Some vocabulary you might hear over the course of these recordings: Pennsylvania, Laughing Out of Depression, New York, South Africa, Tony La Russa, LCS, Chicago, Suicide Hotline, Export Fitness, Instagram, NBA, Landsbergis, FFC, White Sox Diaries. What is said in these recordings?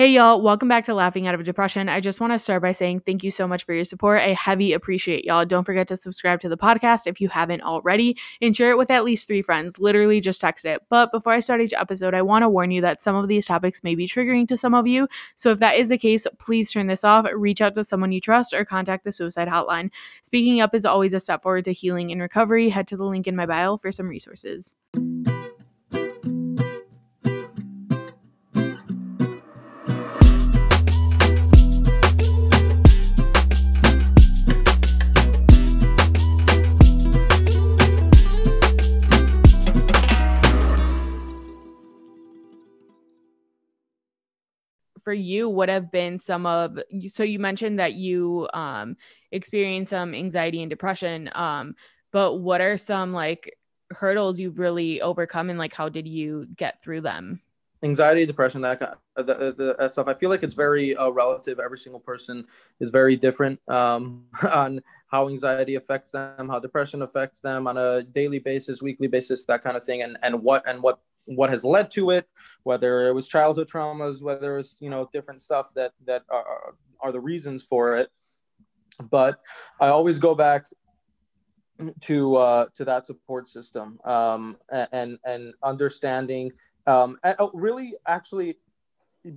Hey y'all, welcome back to Laughing Out of Depression. I just want to start by saying thank you so much for your support. I heavily appreciate y'all. Don't forget to subscribe to the podcast if you haven't already and share it with at least 3 friends. Literally just text it. But before I start each episode, I want to warn you that some of these topics may be triggering to some of you. So if that is the case, please turn this off, reach out to someone you trust, or contact the Suicide Hotline. Speaking up is always a step forward to healing and recovery. Head to the link in my bio for some resources. For you, would have been some of, so you mentioned that you experienced some anxiety and depression, but what are some like hurdles you've really overcome and like how did you get through them? Anxiety, depression, that stuff. I feel like it's very relative. Every single person is very different on how anxiety affects them, how depression affects them on a daily basis, weekly basis, that kind of thing, and what has led to it, whether it was childhood traumas, whether it's, you know, different stuff that are the reasons for it. But I always go back to that support system, and understanding, and really actually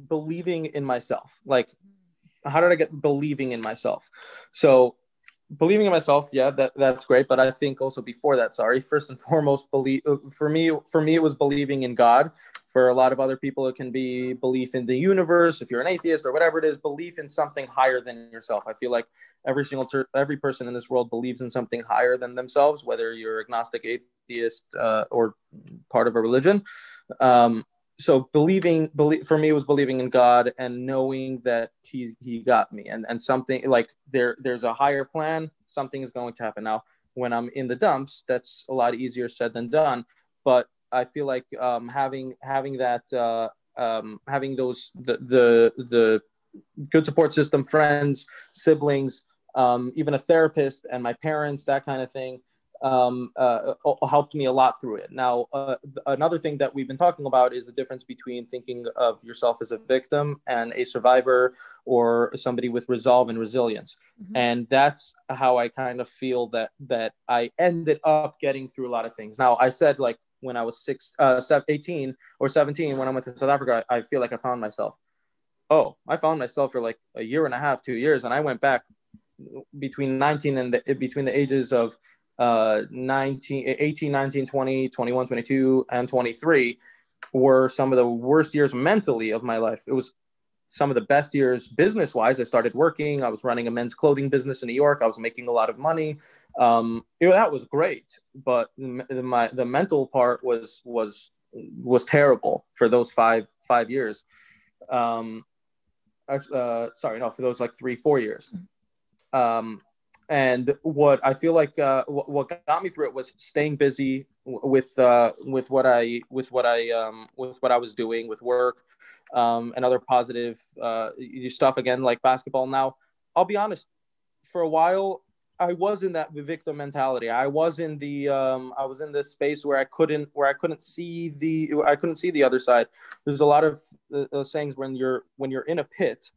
believing in myself. Like, how did I get believing in myself? So believing in myself, yeah, that's great. But I think also before that, first and foremost, for me, it was believing in God. For a lot of other people, it can be belief in the universe. If you're an atheist or whatever it is, belief in something higher than yourself. I feel like every person in this world believes in something higher than themselves, whether you're agnostic, atheist, or part of a religion. So for me, was believing in God and knowing that he got me, and something like there's a higher plan. Something is going to happen. Now, when I'm in the dumps, that's a lot easier said than done. But I feel like having the good support system, friends, siblings, even a therapist and my parents, that kind of thing, helped me a lot through it. Now, another thing that we've been talking about is the difference between thinking of yourself as a victim and a survivor or somebody with resolve and resilience. Mm-hmm. And that's how I kind of feel that I ended up getting through a lot of things. Now, I said, like, when I was 18 or 17, when I went to South Africa, I feel like I found myself. Oh, I found myself for like a year and a half, 2 years. And I went back between the ages of 18, 19, 20, 21, 22, and 23 were some of the worst years mentally of my life. It was some of the best years business wise. I started working. I was running a men's clothing business in New York. I was making a lot of money. That was great. But the mental part was terrible for those five years. For those like 3-4 years. And what I feel like what got me through it was staying busy with what I was doing with work, and other positive stuff, again, like basketball. Now, I'll be honest, for a while I was in that victim mentality. I was in this space where I couldn't see the other side. There's a lot of sayings when you're in a pit,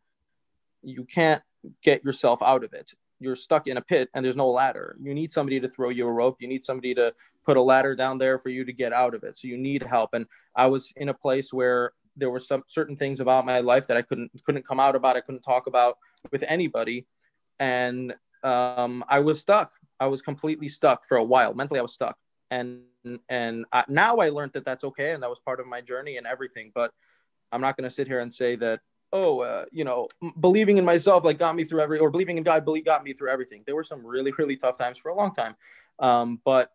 you can't get yourself out of it. You're stuck in a pit and there's no ladder. You need somebody to throw you a rope. You need somebody to put a ladder down there for you to get out of it. So you need help. And I was in a place where there were some certain things about my life that I couldn't come out about. I couldn't talk about with anybody. And I was stuck. I was completely stuck for a while. Mentally, I was stuck. And now I learned that that's okay. And that was part of my journey and everything. But I'm not going to sit here and say that, believing in myself, like, got me through or believing in God got me through everything. There were some really, really tough times for a long time. But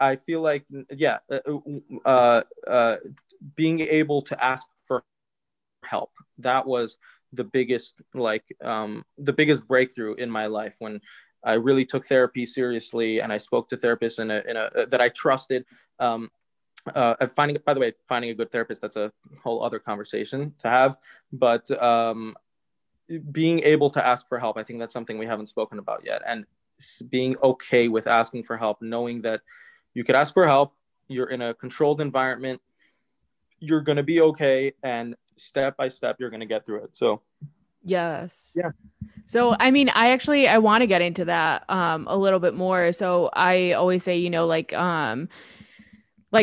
I feel like, being able to ask for help, that was the biggest breakthrough in my life, when I really took therapy seriously and I spoke to therapists that I trusted. Finding a good therapist, that's a whole other conversation to have, but being able to ask for help, I think that's something we haven't spoken about yet. And being okay with asking for help, knowing that you could ask for help, you're in a controlled environment, you're going to be okay, and step by step, you're going to get through it. So yes. Yeah. So, I mean, I want to get into that a little bit more. So I always say, you know, like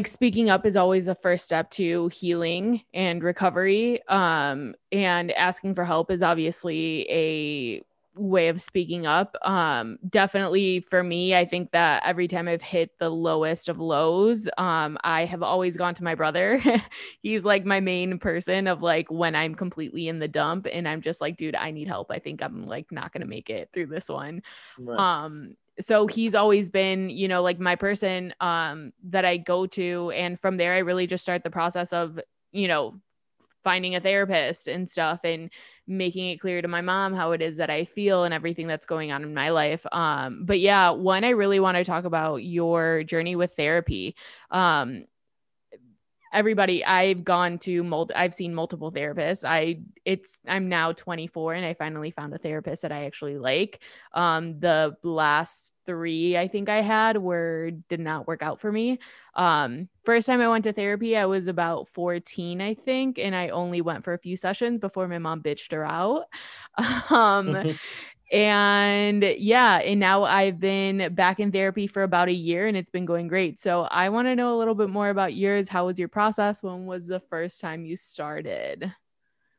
speaking up is always the first step to healing and recovery. And asking for help is obviously a way of speaking up. Definitely for me, I think that every time I've hit the lowest of lows, I have always gone to my brother. He's like my main person of like when I'm completely in the dump and I'm just like, dude, I need help. I think I'm like not going to make it through this one. Right. So he's always been, you know, like my person, that I go to. And from there, I really just start the process of, you know, finding a therapist and stuff and making it clear to my mom how it is that I feel and everything that's going on in my life. But yeah, I really want to talk about your journey with therapy. Everybody, I've seen multiple therapists. I'm now 24 and I finally found a therapist that I actually like. The last 3 I think I had did not work out for me. First time I went to therapy, I was about 14, I think. And I only went for a few sessions before my mom bitched her out. And now I've been back in therapy for about a year and it's been going great. So I want to know a little bit more about yours. How was your process? When was the first time you started?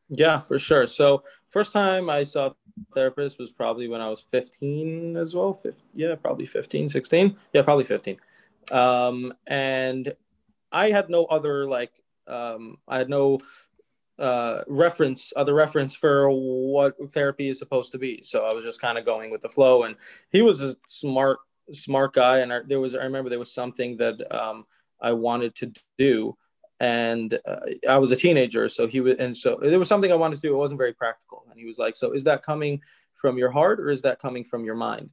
Yeah, for sure. So first time I saw a therapist was probably when I was 15 as well. 15. And I had no other reference for what therapy is supposed to be. So I was just kind of going with the flow, and he was a smart guy. And I remember there was something that I wanted to do, and I was a teenager. So there was something I wanted to do. It wasn't very practical. And he was like, so is that coming from your heart or is that coming from your mind?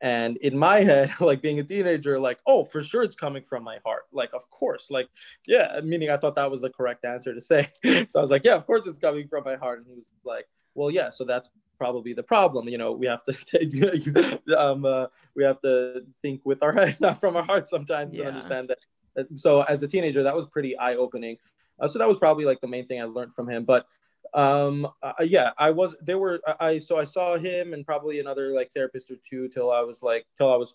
And in my head, like being a teenager, like, oh, for sure it's coming from my heart. Like, of course, like, yeah, meaning I thought that was the correct answer to say. So I was like, yeah, of course it's coming from my heart. And he was like, well, yeah, so that's probably the problem. You know, we have to think with our head, not from our heart sometimes to understand that. So as a teenager, that was pretty eye-opening. So that was probably like the main thing I learned from him. But I saw him and probably another like therapist or two till I was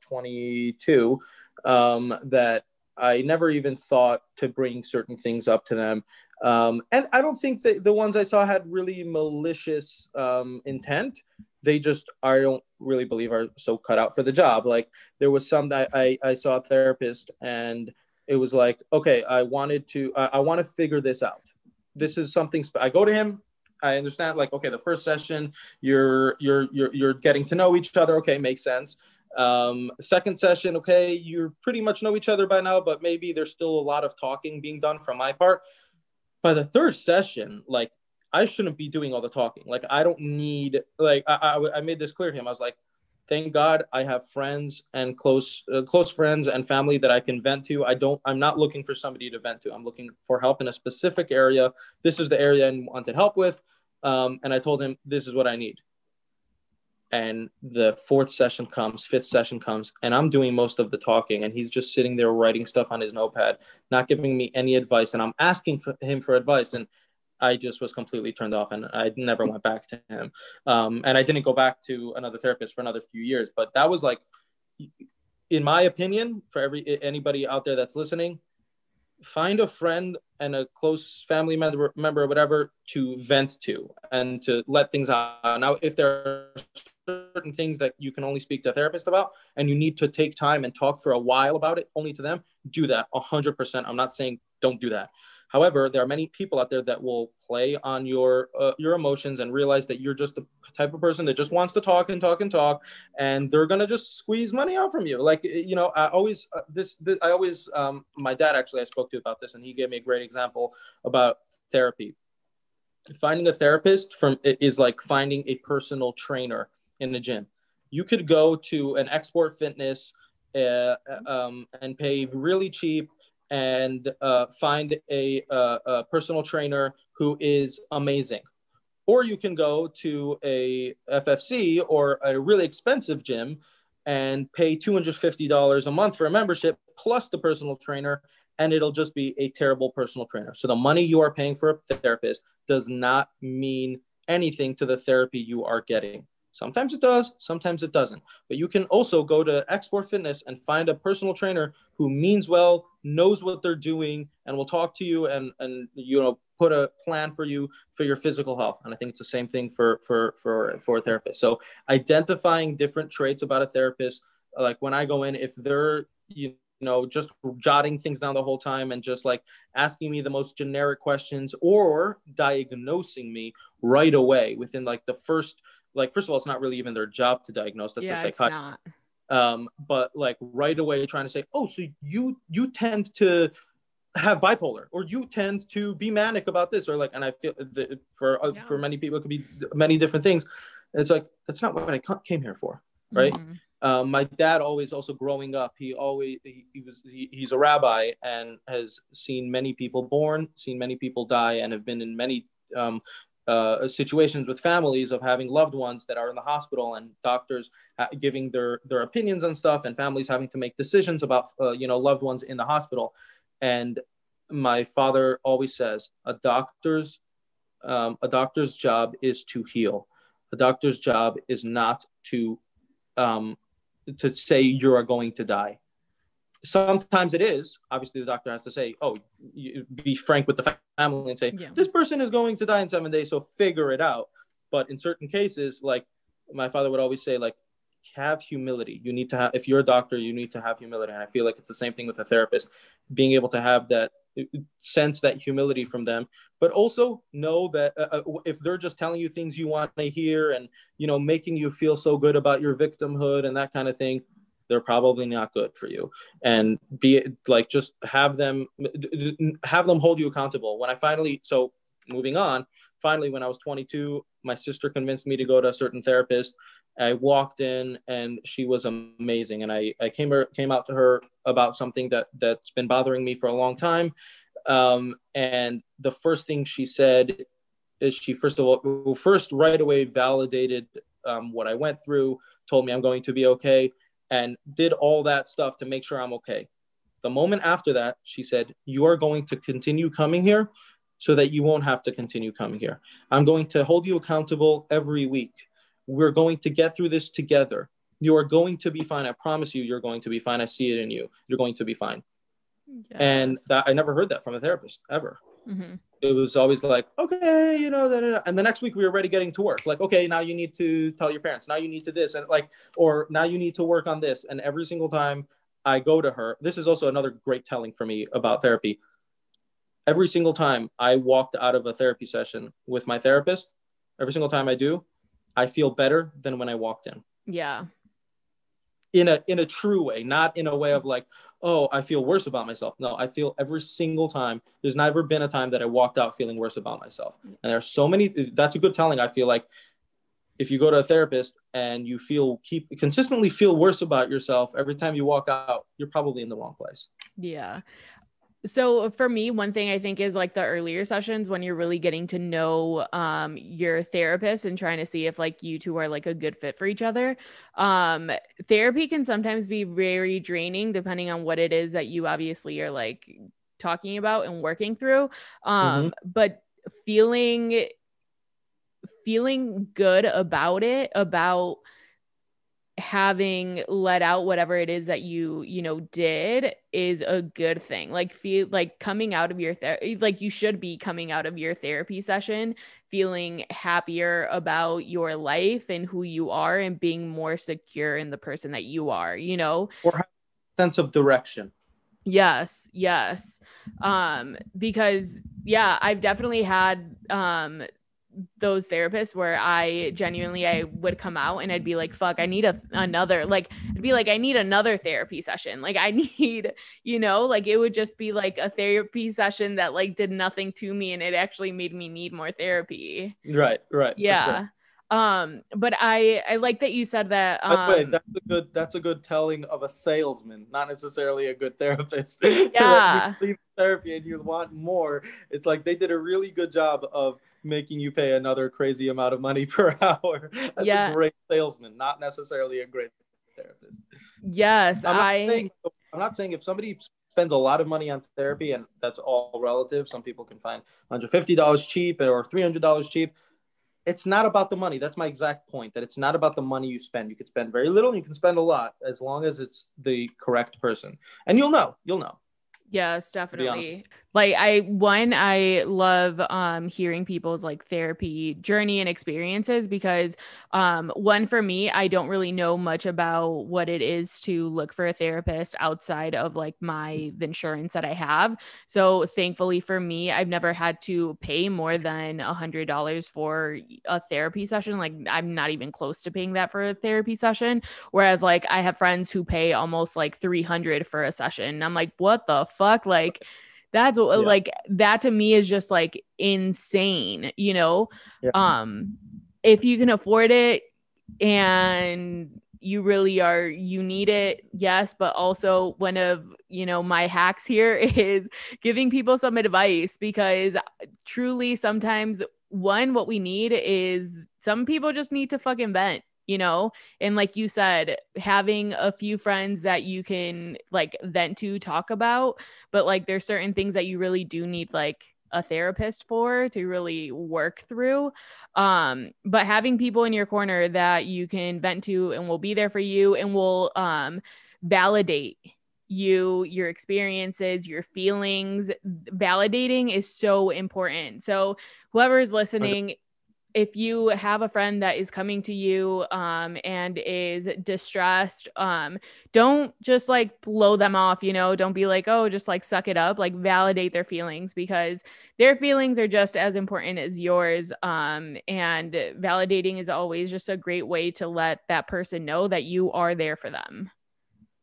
22, that I never even thought to bring certain things up to them. And I don't think that the ones I saw had really malicious, intent. They just, I don't really believe are so cut out for the job. Like there was some that I saw a therapist and it was like, okay, I want to figure this out. This is something I go to him. I understand, like, okay, the first session, you're getting to know each other. Okay, makes sense. Second session, okay, you pretty much know each other by now, but maybe there's still a lot of talking being done from my part. By the third session, like, I shouldn't be doing all the talking. Like, I don't need, like, I made this clear to him. I was like, thank God I have friends and close friends and family that I can vent to. I'm not looking for somebody to vent to. I'm looking for help in a specific area. This is the area I wanted help with. And I told him, this is what I need. And the fifth session comes, and I'm doing most of the talking. And he's just sitting there writing stuff on his notepad, not giving me any advice. And I'm asking him for advice. And I just was completely turned off, and I never went back to him. And I didn't go back to another therapist for another few years, but that was like, in my opinion, for anybody out there that's listening, find a friend and a close family member or whatever to vent to and to let things out. Now, if there are certain things that you can only speak to a therapist about, and you need to take time and talk for a while about it only to them, do that 100%. I'm not saying don't do that. However, there are many people out there that will play on your emotions and realize that you're just the type of person that just wants to talk and talk and talk, and they're gonna just squeeze money out from you. Like, you know, my dad actually I spoke to about this, and he gave me a great example about therapy. Finding a therapist is like finding a personal trainer in the gym. You could go to an Export Fitness and pay really cheap and find a personal trainer who is amazing. Or you can go to a FFC or a really expensive gym and pay $250 a month for a membership plus the personal trainer, and it'll just be a terrible personal trainer. So the money you are paying for a therapist does not mean anything to the therapy you are getting. Sometimes it does, sometimes it doesn't. But you can also go to Export Fitness and find a personal trainer who means well, knows what they're doing, and will talk to you and you know, put a plan for you for your physical health. And I think it's the same thing for a therapist. So identifying different traits about a therapist, like when I go in, if they're, you know, just jotting things down the whole time and just like asking me the most generic questions or diagnosing me right away within like the first, like, first of all, it's not really even their job to diagnose. That's a psychiatrist. But like right away trying to say, oh, so you tend to have bipolar, or you tend to be manic about this, or like, and I feel that for many people, it could be many different things. It's like, that's not what I came here for. Right. Mm-hmm. My dad always, also growing up, he's a rabbi and has seen many people born, seen many people die, and have been in many situations with families of having loved ones that are in the hospital, and doctors giving their opinions on stuff, and families having to make decisions about loved ones in the hospital. And my father always says, a doctor's job is to heal. A doctor's job is not to say you are going to die. Sometimes it is. Obviously, the doctor has to say, oh, you be frank with the family and say, this person is going to die in 7 days, so figure it out. But in certain cases, like my father would always say, like, have humility. You need to have, if you're a doctor, you need to have humility. And I feel like it's the same thing with a therapist, being able to have that sense, that humility from them, but also know that if they're just telling you things you want to hear and, you know, making you feel so good about your victimhood and that kind of thing, they're probably not good for you. And be like, just have them hold you accountable. When I finally, so moving on, finally, when I was 22, my sister convinced me to go to a certain therapist. I walked in and she was amazing. And I came out to her about something that's been bothering me for a long time. And the first thing she said is she right away validated what I went through, told me I'm going to be okay, and did all that stuff to make sure I'm okay. The moment after that, she said, you are going to continue coming here so that you won't have to continue coming here. I'm going to hold you accountable every week. We're going to get through this together. You are going to be fine. I promise you, you're going to be fine. I see it in you. You're going to be fine. Yes. And that, I never heard that from a therapist ever. Mm-hmm. It was always like, okay, you know, da-da-da. And the next week we were already getting to work. Like, okay, now you need to tell your parents. Now you need to this, and like, or now you need to work on this. And every single time I go to her, this is also another great telling for me about therapy. Every single time I walked out of a therapy session with my therapist, every single time I do, I feel better than when I walked in. Yeah. In a true way, not in a way of like, oh, I feel worse about myself. No, I feel every single time. There's never been a time that I walked out feeling worse about myself. And there's so many, that's a good telling. I feel like if you go to a therapist and you consistently feel worse about yourself every time you walk out, you're probably in the wrong place. Yeah. So for me, one thing I think is like the earlier sessions when you're really getting to know your therapist and trying to see if like you two are like a good fit for each other. Therapy can sometimes be very draining depending on what it is that you obviously are like talking about and working through. But feeling good about it, about having let out whatever it is that you did is a good thing. Like feel like coming out of your therapy, like you should be coming out of your therapy session feeling happier about your life and who you are, and being more secure in the person that you are, you know, or have a sense of direction. Yes. Because I've definitely had, those therapists where I would come out and I'd be like, fuck, I need another therapy session. Like I need, like it would just be like a therapy session that like did nothing to me, and it actually made me need more therapy. Right. Yeah. For sure. But I like that you said that. By the way, that's a good telling of a salesman, not necessarily a good therapist. Yeah. Like, you leave therapy and you want more. It's like they did a really good job of making you pay another crazy amount of money per hour. That's a great salesman, not necessarily a great therapist. Yes. I'm not saying if somebody spends a lot of money on therapy, and that's all relative. Some people can find $150 cheap or $300 cheap. It's not about the money. That's my exact point, that it's not about the money you spend. You could spend very little and you can spend a lot, as long as it's the correct person. And you'll know. Yes, definitely. Like I love hearing people's like therapy journey and experiences, because one, for me, I don't really know much about what it is to look for a therapist outside of like the insurance that I have. So thankfully for me, I've never had to pay more than $100 for a therapy session. Like I'm not even close to paying that for a therapy session. Whereas like I have friends who pay almost like $300 for a session. And I'm like, what the fuck? Like that's like that to me is just like insane, you know? Yeah. If you can afford it and you need it. Yes. But also one of, my hacks here is giving people some advice, because truly sometimes what we need is, some people just need to fucking vent. And like you said, having a few friends that you can like vent to, talk about, but like there's certain things that you really do need like a therapist for, to really work through. But having people in your corner that you can vent to and will be there for you and will validate you, your experiences, your feelings. Validating is so important. So whoever's listening, if you have a friend that is coming to you and is distressed, don't just like blow them off, don't be like, oh, just like suck it up, like validate their feelings, because their feelings are just as important as yours. And validating is always just a great way to let that person know that you are there for them.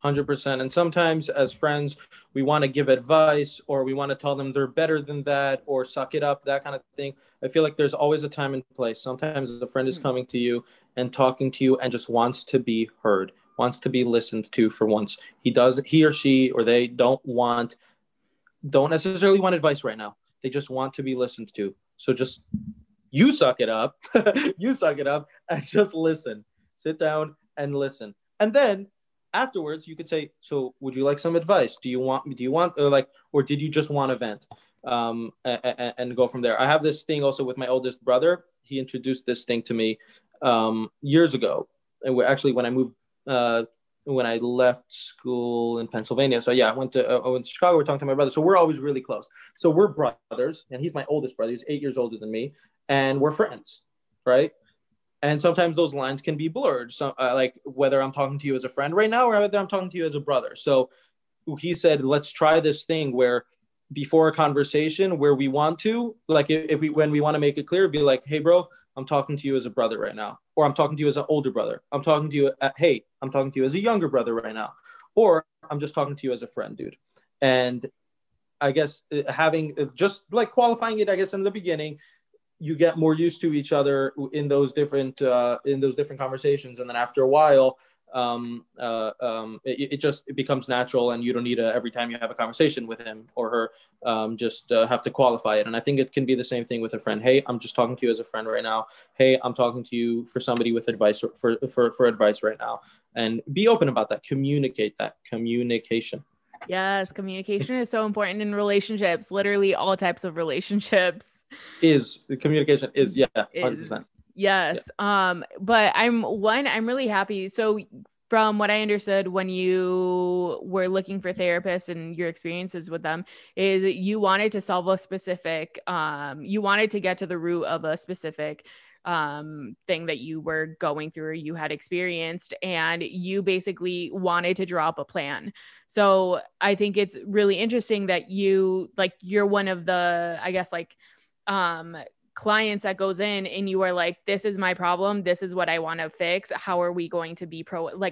100%. And sometimes as friends, we want to give advice, or we want to tell them they're better than that, or suck it up, that kind of thing. I feel like there's always a time and place. Sometimes the friend is coming to you and talking to you and just wants to be heard, wants to be listened to for once. He or she, or they don't necessarily want advice right now. They just want to be listened to. So just, you suck it up, you suck it up, and just listen, sit down and listen. And then afterwards, you could say, so would you like some advice? Or did you just want to vent? And go from there. I have this thing also with my oldest brother. He introduced this thing to me years ago. And actually when I moved, when I left school in Pennsylvania. So yeah, I went to Chicago. We're talking to my brother. So we're always really close. So we're brothers, and he's my oldest brother. He's 8 years older than me, and we're friends, right? And sometimes those lines can be blurred. So like whether I'm talking to you as a friend right now, or whether I'm talking to you as a brother. So he said, let's try this thing where before a conversation, where we want to, like when we want to make it clear, be like, hey bro, I'm talking to you as a brother right now. Or I'm talking to you as an older brother. Hey, I'm talking to you as a younger brother right now. Or I'm just talking to you as a friend, dude. And I guess having just like qualifying it, I guess in the beginning, you get more used to each other in those different conversations. And then after a while, it becomes natural, and you don't need every time you have a conversation with him or her, just have to qualify it. And I think it can be the same thing with a friend. Hey, I'm just talking to you as a friend right now. Hey, I'm talking to you for somebody with advice, for advice right now. And be open about that. Communicate that. Communication. Yes. Communication is so important in relationships, literally all types of relationships. Communication is 100%. Yes. Yeah. But I'm really happy. So from what I understood, when you were looking for therapists and your experiences with them, is you wanted to solve a specific, you wanted to get to the root of a specific thing that you were going through or you had experienced, and you basically wanted to draw up a plan. So I think it's really interesting that you're one of the, I guess, like, clients that goes in and you are like, this is my problem. This is what I want to fix. How are we going to be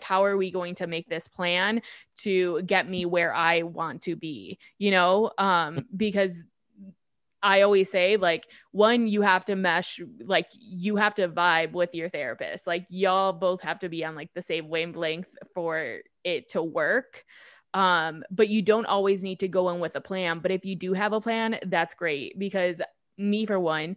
how are we going to make this plan to get me where I want to be, because I always say, like, one, you have to mesh, like you have to vibe with your therapist. Like y'all both have to be on like the same wavelength for it to work. But you don't always need to go in with a plan, but if you do have a plan, that's great, because me, for one,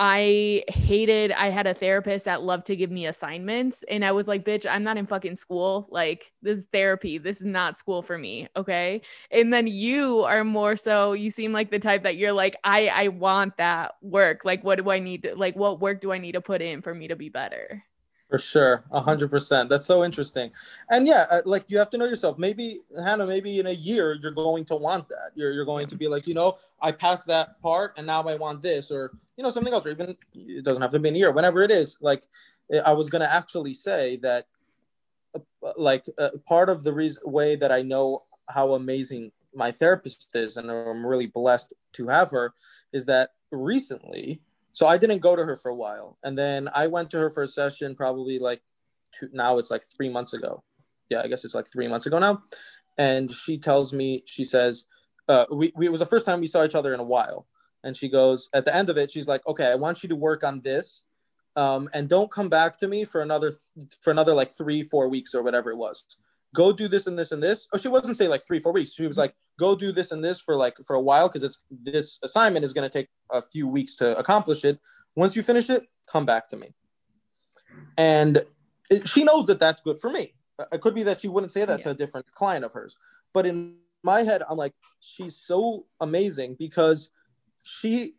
I had a therapist that loved to give me assignments, and I was like, bitch, I'm not in fucking school. Like, this is therapy. This is not school for me. Okay. And then you are more so, you seem like the type that you're like, I want that work. Like, what do I need to, like, what work do I need to put in for me to be better? For sure. 100%. That's so interesting. And yeah, like, you have to know yourself. Maybe Hannah, maybe in a year, you're going to want that. You're going to be like, you know, I passed that part and now I want this, or, you know, something else, or even it doesn't have to be in a year, whenever it is. Like, I was going to actually say that, like, part of the reason way that I know how amazing my therapist is, and I'm really blessed to have her, is that recently, so I didn't go to her for a while. And then I went to her for a session probably like now it's like 3 months ago. Yeah, I guess it's like 3 months ago now. And she tells me, she says, it was the first time we saw each other in a while. And she goes, at the end of it, she's like, okay, I want you to work on this. And don't come back to me for another like 3-4 weeks or whatever it was. Go do this and this and this. Or she wasn't saying like 3-4 weeks. She was like, go do this and this for a while, because it's this assignment is going to take a few weeks to accomplish it. Once you finish it, come back to me. And she knows that that's good for me. It could be that she wouldn't say that to a different client of hers. But in my head, I'm like, she's so amazing, because I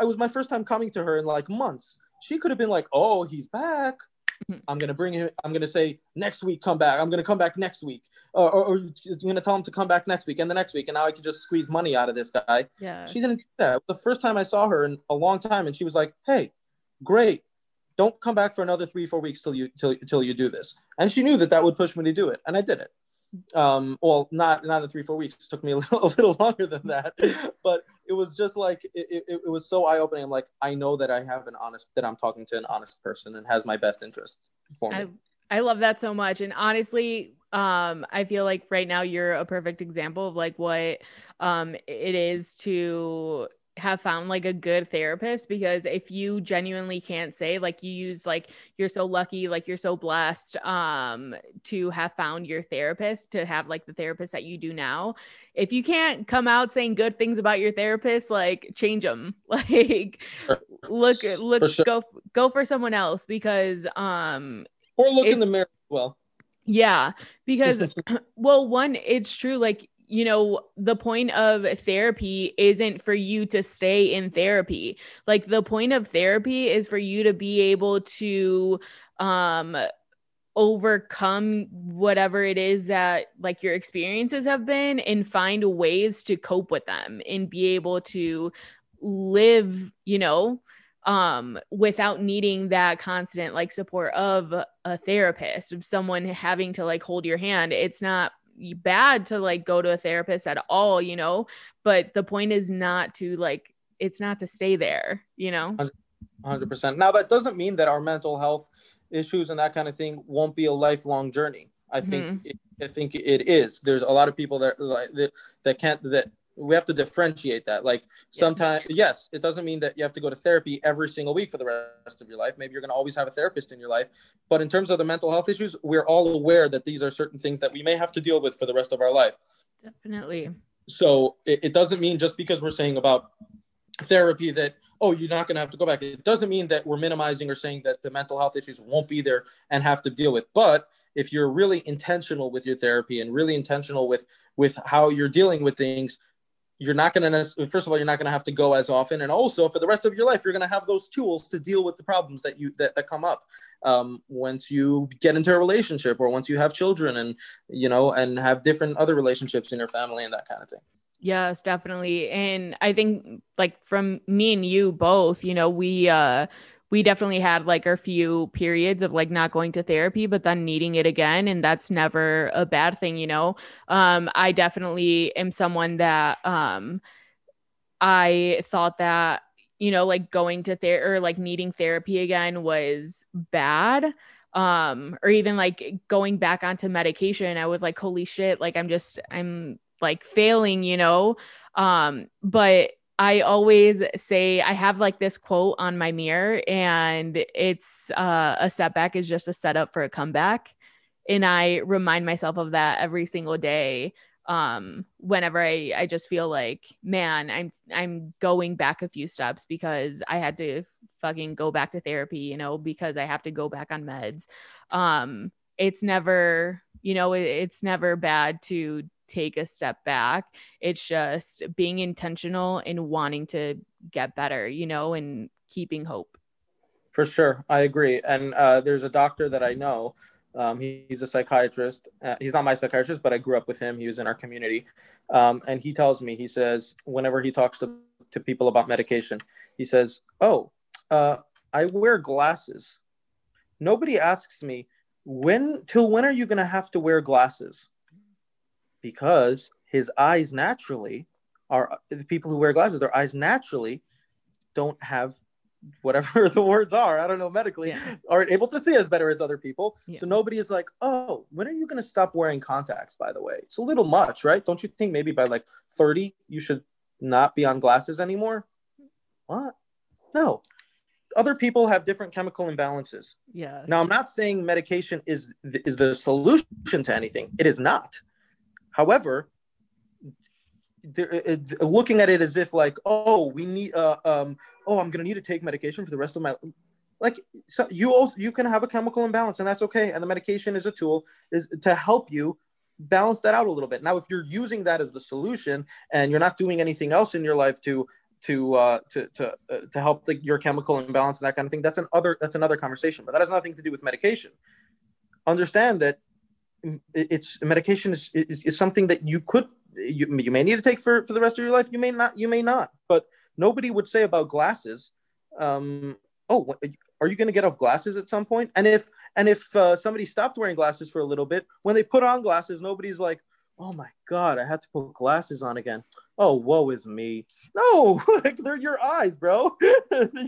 was my first time coming to her in like months. She could have been like, oh, he's back. I'm going to bring him. I'm going to say next week, come back. I'm going to come back next week, or I'm going to tell him to come back next week and the next week. And now I can just squeeze money out of this guy. Yeah. She didn't do that. The first time I saw her in a long time, and she was like, hey, great. Don't come back for another 3-4 weeks till you do this. And she knew that that would push me to do it. And I did it. Well, not in 3-4 weeks. It took me a little longer than that, but it was just like, it was so eye opening. I'm like, I know that I have that I'm talking to an honest person and has my best interest for me. I love that so much. And honestly, I feel like right now you're a perfect example of like what, it is to have found like a good therapist, because if you genuinely can't say, like, you use like, you're so lucky, like, you're so blessed to have found your therapist, to have like the therapist that you do now. If you can't come out saying good things about your therapist, like, change them, like, look, for sure. go for someone else, because or look in the mirror as well. Yeah, because well, one, it's true, like, you know, the point of therapy isn't for you to stay in therapy. Like, the point of therapy is for you to be able to overcome whatever it is that like your experiences have been, and find ways to cope with them and be able to live, you know, without needing that constant like support of a therapist, of someone having to like hold your hand. It's not bad to like go to a therapist at all, you know, but the point is not to like, it's not to stay there, you know. 100%. Now, that doesn't mean that our mental health issues and that kind of thing won't be a lifelong journey. I think it is. There's a lot of people that like that can't, that we have to differentiate that. Like, sometimes, yes, it doesn't mean that you have to go to therapy every single week for the rest of your life. Maybe you're going to always have a therapist in your life. But in terms of the mental health issues, we're all aware that these are certain things that we may have to deal with for the rest of our life. Definitely. So it doesn't mean just because we're saying about therapy that, oh, you're not going to have to go back. It doesn't mean that we're minimizing or saying that the mental health issues won't be there and have to deal with. But if you're really intentional with your therapy and really intentional with how you're dealing with things, you're not going to, first of all, you're not going to have to go as often. And also, for the rest of your life, you're going to have those tools to deal with the problems that come up once you get into a relationship, or once you have children, and, you know, and have different other relationships in your family and that kind of thing. Yes, definitely. And I think like from me and you both, you know, we definitely had like our few periods of like not going to therapy, but then needing it again. And that's never a bad thing, you know? I definitely am someone that I thought that, you know, like going to therapy or like needing therapy again was bad. Or even like going back onto medication, I was like, holy shit, like I'm like failing, you know? But I always say, I have like this quote on my mirror, and it's a setback is just a setup for a comeback. And I remind myself of that every single day whenever I just feel like, man, I'm going back a few steps because I had to fucking go back to therapy, you know, because I have to go back on meds. It's never, you know, it's never bad to take a step back. It's just being intentional and wanting to get better, you know, and keeping hope. For sure. I agree. And there's a doctor that I know. He's a psychiatrist. He's not my psychiatrist, but I grew up with him. He was in our community. And he tells me, he says, whenever he talks to people about medication, he says, I wear glasses. Nobody asks me, till when are you going to have to wear glasses? Because his eyes naturally are, the people who wear glasses, their eyes naturally don't have whatever the words are, I don't know medically, aren't able to see as better as other people. Yeah. So nobody is like, oh, when are you going to stop wearing contacts, by the way? It's a little much, right? Don't you think maybe by like 30, you should not be on glasses anymore? What? No. Other people have different chemical imbalances. Yeah. Now, I'm not saying medication is the solution to anything. It is not. However, looking at it as if like, I'm going to need to take medication for the rest of my life. Like, so you can have a chemical imbalance, and that's okay. And the medication is a tool to help you balance that out a little bit. Now, if you're using that as the solution and you're not doing anything else in your life to help your chemical imbalance and that kind of thing, that's another conversation, but that has nothing to do with medication. Understand that medication is something that you may need to take for the rest of your life. You may not, but nobody would say about glasses, are you going to get off glasses at some point? And if somebody stopped wearing glasses for a little bit, when they put on glasses, nobody's like, oh my God, I had to put glasses on again. Oh, woe is me. No, they're your eyes, bro.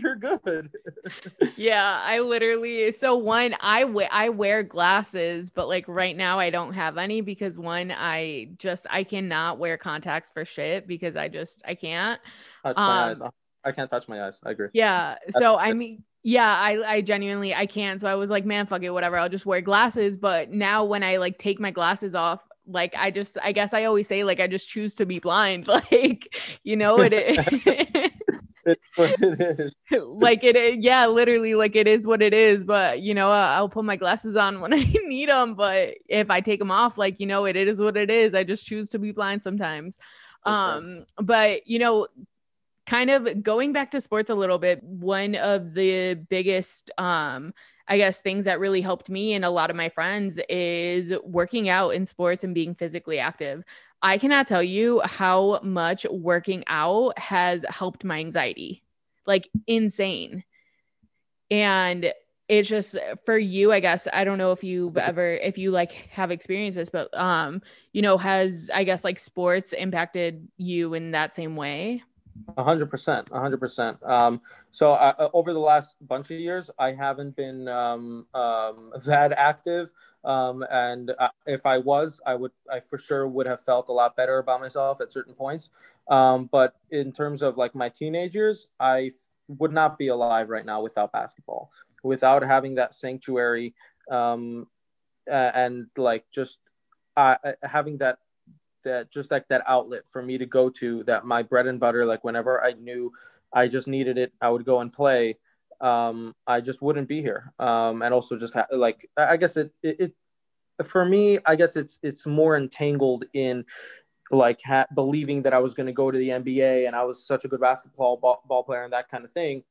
You're good. Yeah, I literally. So one, I wear glasses, but like right now I don't have any because one, I cannot wear contacts for shit because I can't. Touch my eyes. I can't touch my eyes. I agree. Yeah. So I mean. Yeah, I genuinely, I can't. So I was like, man, fuck it, whatever. I'll just wear glasses. But now when I like take my glasses off, like, I guess I always say, like, I just choose to be blind. Like, you know, it's what it is. Like it is. Yeah, literally, like it is what it is. But, you know, I'll put my glasses on when I need them. But if I take them off, like, you know, it is what it is. I just choose to be blind sometimes. But, you know, kind of going back to sports a little bit, one of the biggest, I guess, things that really helped me and a lot of my friends is working out in sports and being physically active. I cannot tell you how much working out has helped my anxiety, like insane. And it's just for you, I guess, I don't know if you like have experienced this, but, you know, has, I guess, like sports impacted you in that same way? 100%. So over the last bunch of years, I haven't been that active. And if I was, I for sure would have felt a lot better about myself at certain points. But in terms of like my teenage years, I would not be alive right now without basketball, without having that sanctuary and like just having that just like that outlet for me to go to, that my bread and butter, like whenever I knew I just needed it, I would go and play. I just wouldn't be here. And also just like, I guess it for me, I guess it's more entangled in like believing that I was going to go to the NBA and I was such a good basketball ball player and that kind of thing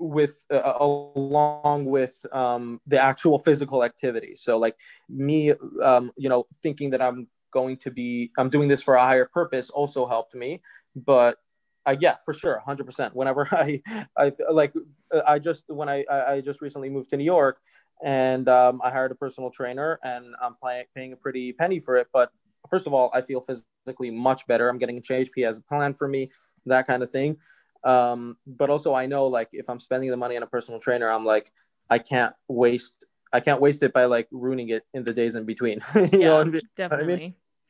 with along with the actual physical activity. So like me, you know, thinking that I'm doing this for a higher purpose also helped me. But yeah, for sure. 100%. Whenever I just recently moved to New York and I hired a personal trainer and I'm paying a pretty penny for it. But first of all, I feel physically much better. I'm getting changed. He has a plan for me, that kind of thing. But also I know like if I'm spending the money on a personal trainer, I'm like, I can't waste it by like ruining it in the days in between. you know definitely.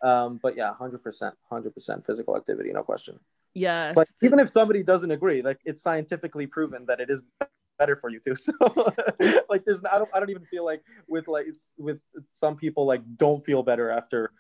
I mean? But yeah, 100% physical activity, no question. Yes. Like even if somebody doesn't agree, like it's scientifically proven that it is better for you too. So like I don't even feel like with some people like don't feel better after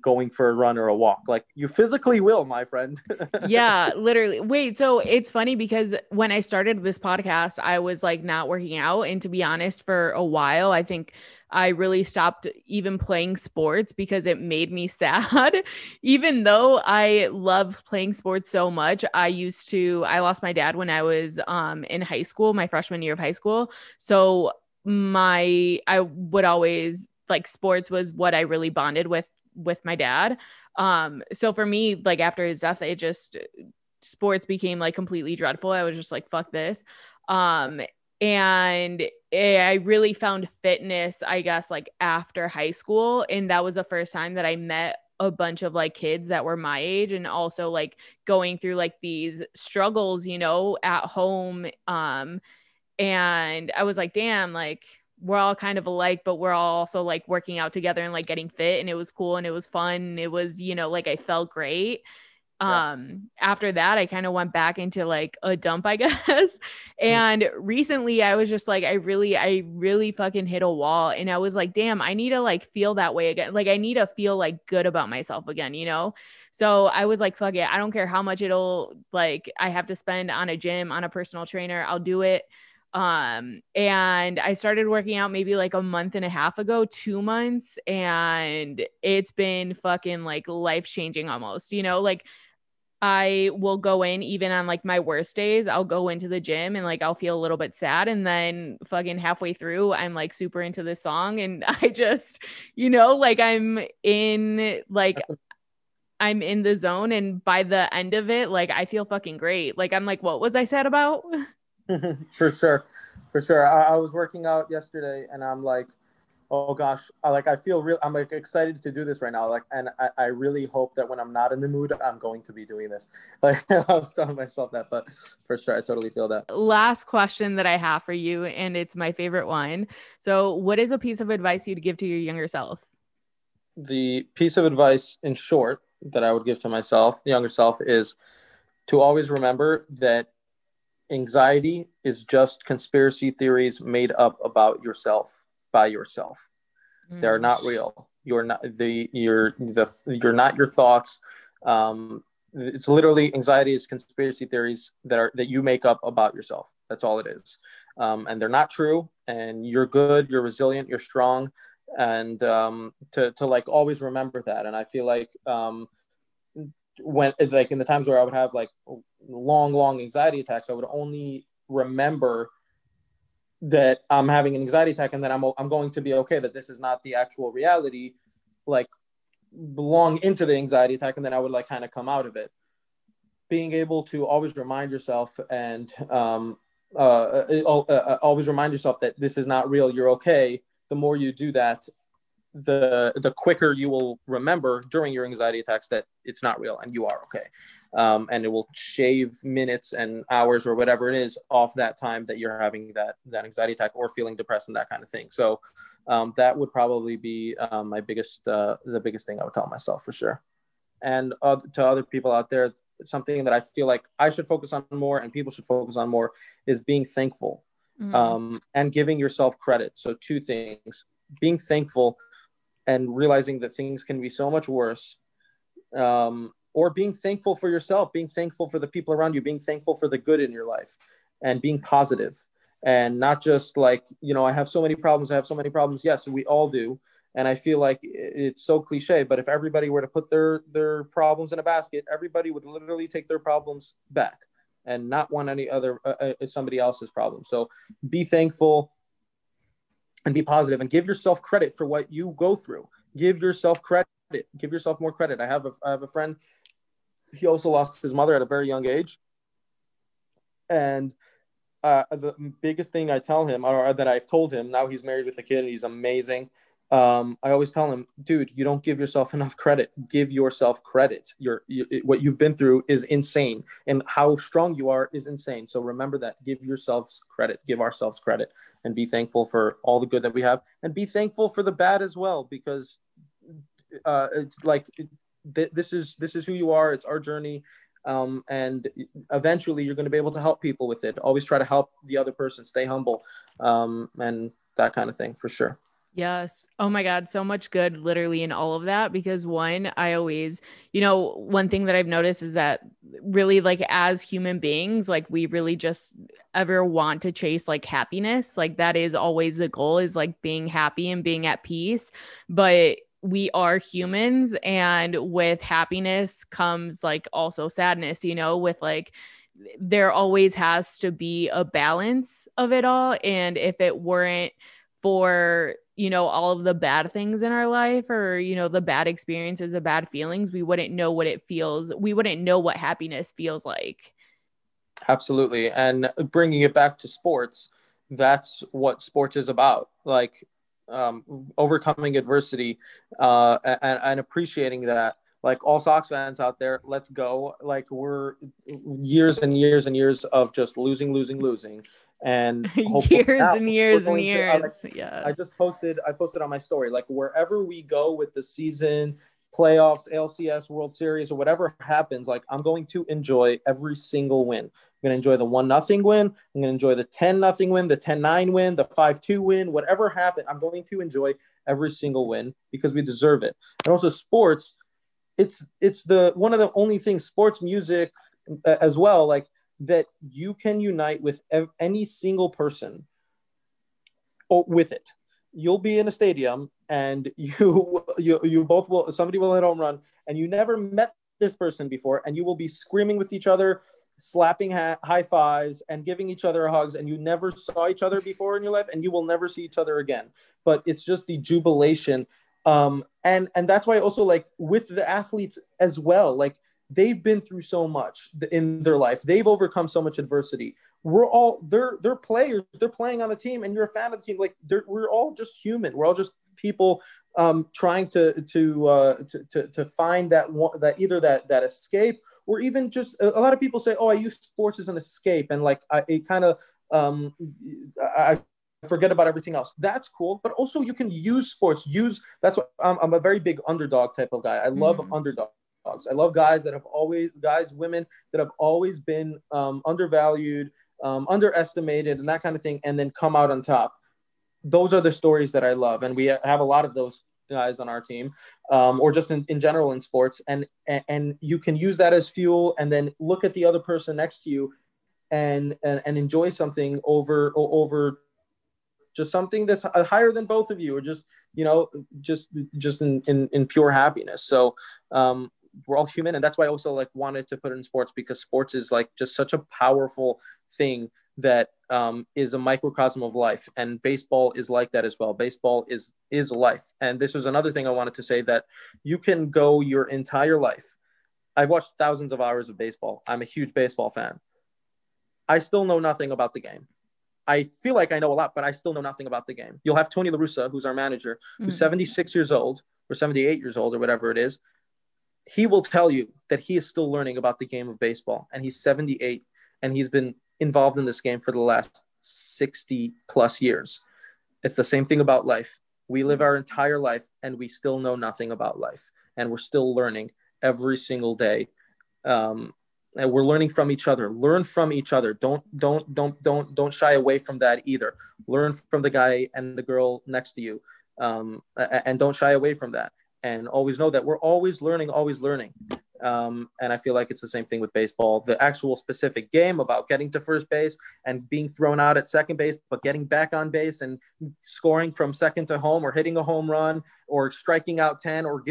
going for a run or a walk. Like, you physically will, my friend. Yeah, literally. Wait, so it's funny because when I started this podcast, I was like not working out. And to be honest, for a while, I think I really stopped even playing sports because it made me sad. Even though I love playing sports so much, I lost my dad when I was in high school, my freshman year of high school. So I would always like sports was what I really bonded with my dad. So for me, like after his death, sports became like completely dreadful. I was just like, fuck this. I really found fitness, I guess, like after high school. And that was the first time that I met a bunch of like kids that were my age and also like going through like these struggles, you know, at home. And I was like, damn, like we're all kind of alike, but we're all also like working out together and like getting fit. And it was cool and it was fun. And it was, you know, like I felt great. After that, I kind of went back into like a dump, I guess. And recently I was just like, I really fucking hit a wall. And I was like, damn, I need to like feel that way again. Like I need to feel like good about myself again, you know? So I was like, fuck it. I don't care how much I have to spend on a gym, on a personal trainer. I'll do it. And I started working out maybe like a month and a half ago, 2 months, and it's been fucking like life-changing almost, you know, like I will go in even on like my worst days, I'll go into the gym and like, I'll feel a little bit sad. And then fucking halfway through, I'm like super into this song. And I just, you know, like I'm in the zone. And by the end of it, like, I feel fucking great. Like, I'm like, what was I sad about? For sure. I was working out yesterday and I'm like, oh gosh, I feel real. I'm like excited to do this right now. Like, and I really hope that when I'm not in the mood, I'm going to be doing this. Like I was telling myself that, but for sure, I totally feel that. Last question that I have for you, and it's my favorite one. So what is a piece of advice you'd give to your younger self? The piece of advice in short that I would give to myself, the younger self, is to always remember that anxiety is just conspiracy theories made up about yourself by yourself. They're not real. You're not your thoughts. It's literally, anxiety is conspiracy theories that you make up about yourself. That's all it is. And they're not true, and you're good, you're resilient, you're strong. And to like always remember that. And I feel like when like in the times where I would have like long anxiety attacks, I would only remember that I'm having an anxiety attack and that I'm going to be okay, that this is not the actual reality, like belong into the anxiety attack, and then I would like kind of come out of it. Being able to always remind yourself and always remind yourself that this is not real, you're okay. The more you do that, the quicker you will remember during your anxiety attacks that it's not real and you are okay. And it will shave minutes and hours or whatever it is off that time that you're having that anxiety attack or feeling depressed and that kind of thing. So that would probably be the biggest thing I would tell myself for sure. And to other people out there, something that I feel like I should focus on more and people should focus on more is being thankful and giving yourself credit. So two things, being thankful and realizing that things can be so much worse, or being thankful for yourself, being thankful for the people around you, being thankful for the good in your life, and being positive and not just like, you know, I have so many problems. Yes, we all do. And I feel like it's so cliche, but if everybody were to put their problems in a basket, everybody would literally take their problems back and not want any other, somebody else's problem. So be thankful and be positive and give yourself credit for what you go through. Give yourself credit, give yourself more credit. I have a friend. He also lost his mother at a very young age. And the biggest thing I tell him, or that I've told him, now he's married with a kid and he's amazing. I always tell him, dude, you don't give yourself enough credit. Give yourself credit. What you've been through is insane, and how strong you are is insane. So remember that. Give yourselves credit. Give ourselves credit, and be thankful for all the good that we have, and be thankful for the bad as well, because this is who you are. It's our journey, and eventually you're going to be able to help people with it. Always try to help the other person. Stay humble, and that kind of thing for sure. Yes. Oh my God. So much good literally in all of that, because one, I always, you know, one thing that I've noticed is that really like as human beings, like we really just ever want to chase like happiness. Like that is always the goal, is like being happy and being at peace. But we are humans, and with happiness comes like also sadness, you know, with like, there always has to be a balance of it all. And if it weren't for, you know, all of the bad things in our life, or, you know, the bad experiences, the bad feelings, we wouldn't know what it feels. We wouldn't know what happiness feels like. Absolutely. And bringing it back to sports, that's what sports is about. Like overcoming adversity and appreciating that. Like all Sox fans out there, let's go. Like we're years and years and years of just losing. And years and years. Yeah. I posted on my story, like wherever we go with the season, playoffs, LCS, World Series, or whatever happens, like I'm going to enjoy every single win. I'm going to enjoy the 1-0 win. I'm going to enjoy the 10-0 win, the 10-9 win, the 5-2 win, whatever happened. I'm going to enjoy every single win because we deserve it. And also sports, it's the one of the only things, sports, music as well, like that you can unite with any single person or with it. You'll be in a stadium and you both will, somebody will hit home run and you never met this person before, and you will be screaming with each other, slapping high fives and giving each other hugs, and you never saw each other before in your life, and you will never see each other again. But it's just the jubilation. And that's why also, like with the athletes as well, like they've been through so much in their life. They've overcome so much adversity. They're players, they're playing on the team, and you're a fan of the team. Like we're all just human. We're all just people trying to find that escape, or even just a lot of people say, oh, I use sports as an escape. And like, I forget about everything else. That's cool. But also you can use sports, that's what I'm a very big underdog type of guy. I love underdogs. I love guys that have always, women that have always been undervalued, underestimated, and that kind of thing, and then come out on top. Those are the stories that I love. And we have a lot of those guys on our team, or just in general in sports. And you can use that as fuel, and then look at the other person next to you and enjoy something over just something that's higher than both of you, or just, you know, just in pure happiness. So we're all human. And that's why I also like wanted to put in sports, because sports is like just such a powerful thing that is a microcosm of life. And baseball is like that as well. Baseball is life. And this was another thing I wanted to say, that you can go your entire life. I've watched thousands of hours of baseball. I'm a huge baseball fan. I still know nothing about the game. I feel like I know a lot, but I still know nothing about the game. You'll have Tony La Russa, who's our manager, who's 76 years old or 78 years old or whatever it is. He will tell you that he is still learning about the game of baseball, and he's 78, and he's been involved in this game for the last 60 plus years. It's the same thing about life. We live our entire life and we still know nothing about life, and we're still learning every single day. And we're learning from each other. Learn from each other. Don't shy away from that either. Learn from the guy and the girl next to you, and don't shy away from that. And always know that we're always learning, always learning. And I feel like it's the same thing with baseball. The actual specific game about getting to first base and being thrown out at second base, but getting back on base and scoring from second to home, or hitting a home run, or striking out 10, or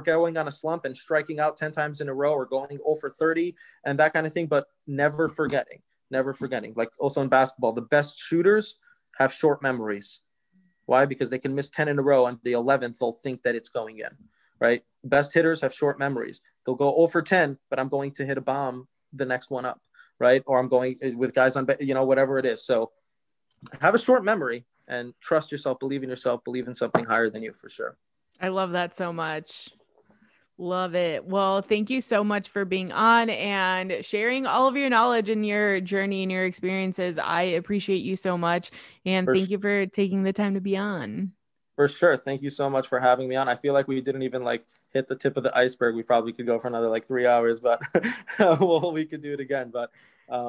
going on a slump and striking out 10 times in a row, or going 0 for 30 and that kind of thing, but never forgetting. Like also in basketball, the best shooters have short memories. Why? Because they can miss 10 in a row, and the 11th they'll think that it's going in. Right? Best hitters have short memories. They'll go 0 for 10, but I'm going to hit a bomb the next one up, right? Or I'm going with guys on, you know, whatever it is. So have a short memory and trust yourself, believe in yourself, believe in something higher than you for sure. I love that so much. Love it. Well, thank you so much for being on and sharing all of your knowledge and your journey and your experiences. I appreciate you so much. And thank you for taking the time to be on. For sure. Thank you so much for having me on. I feel like we didn't even like hit the tip of the iceberg. We probably could go for another like 3 hours, but well, we could do it again. But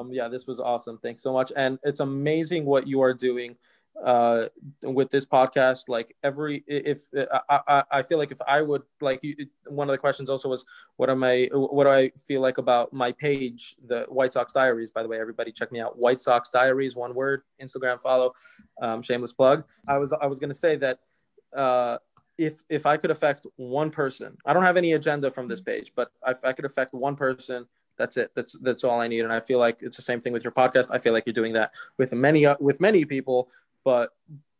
yeah, this was awesome. Thanks so much. And it's amazing what you are doing with this podcast, like I feel like if I would, like, one of the questions also was, what do I feel like about my page, the White Sox Diaries, by the way, everybody check me out, White Sox Diaries, one word, Instagram follow, shameless plug. I was going to say that, if I could affect one person, I don't have any agenda from this page, but if I could affect one person, that's it. That's all I need. And I feel like it's the same thing with your podcast. I feel like you're doing that with many people, but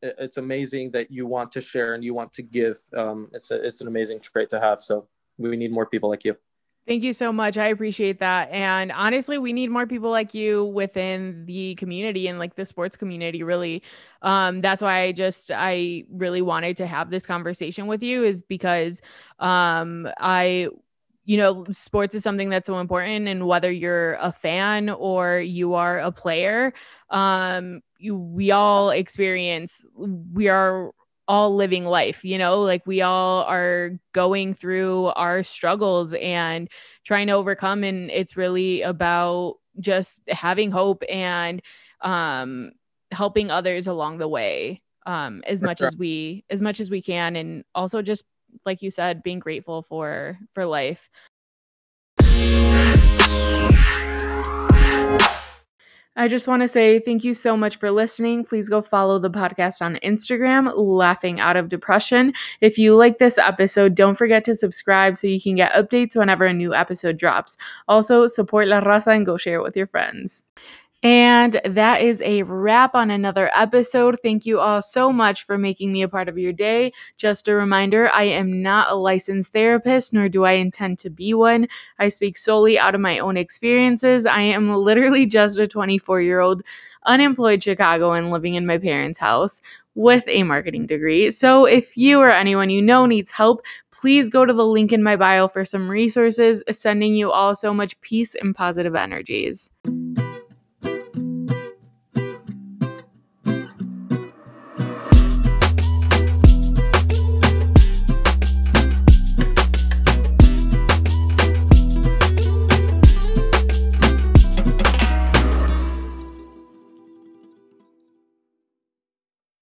it's amazing that you want to share and you want to give. It's an amazing trait to have. So we need more people like you. Thank you so much. I appreciate that. And honestly, we need more people like you within the community and like the sports community, really. That's why I really wanted to have this conversation with you, is because sports is something that's so important, and whether you're a fan or you are a player, we are all living life, like we all are going through our struggles and trying to overcome. And it's really about just having hope and, helping others along the way, as much as we can. And also just, like you said, being grateful for life. I just want to say thank you so much for listening. Please go follow the podcast on Instagram, Laughing Out of Depression. If you like this episode, don't forget to subscribe so you can get updates whenever a new episode drops. Also, support La Raza and go share it with your friends. And that is a wrap on another episode. Thank you all so much for making me a part of your day. Just a reminder, I am not a licensed therapist, nor do I intend to be one. I speak solely out of my own experiences. I am literally just a 24-year-old unemployed Chicagoan living in my parents' house with a marketing degree. So if you or anyone you know needs help, please go to the link in my bio for some resources. Sending you all so much peace and positive energies.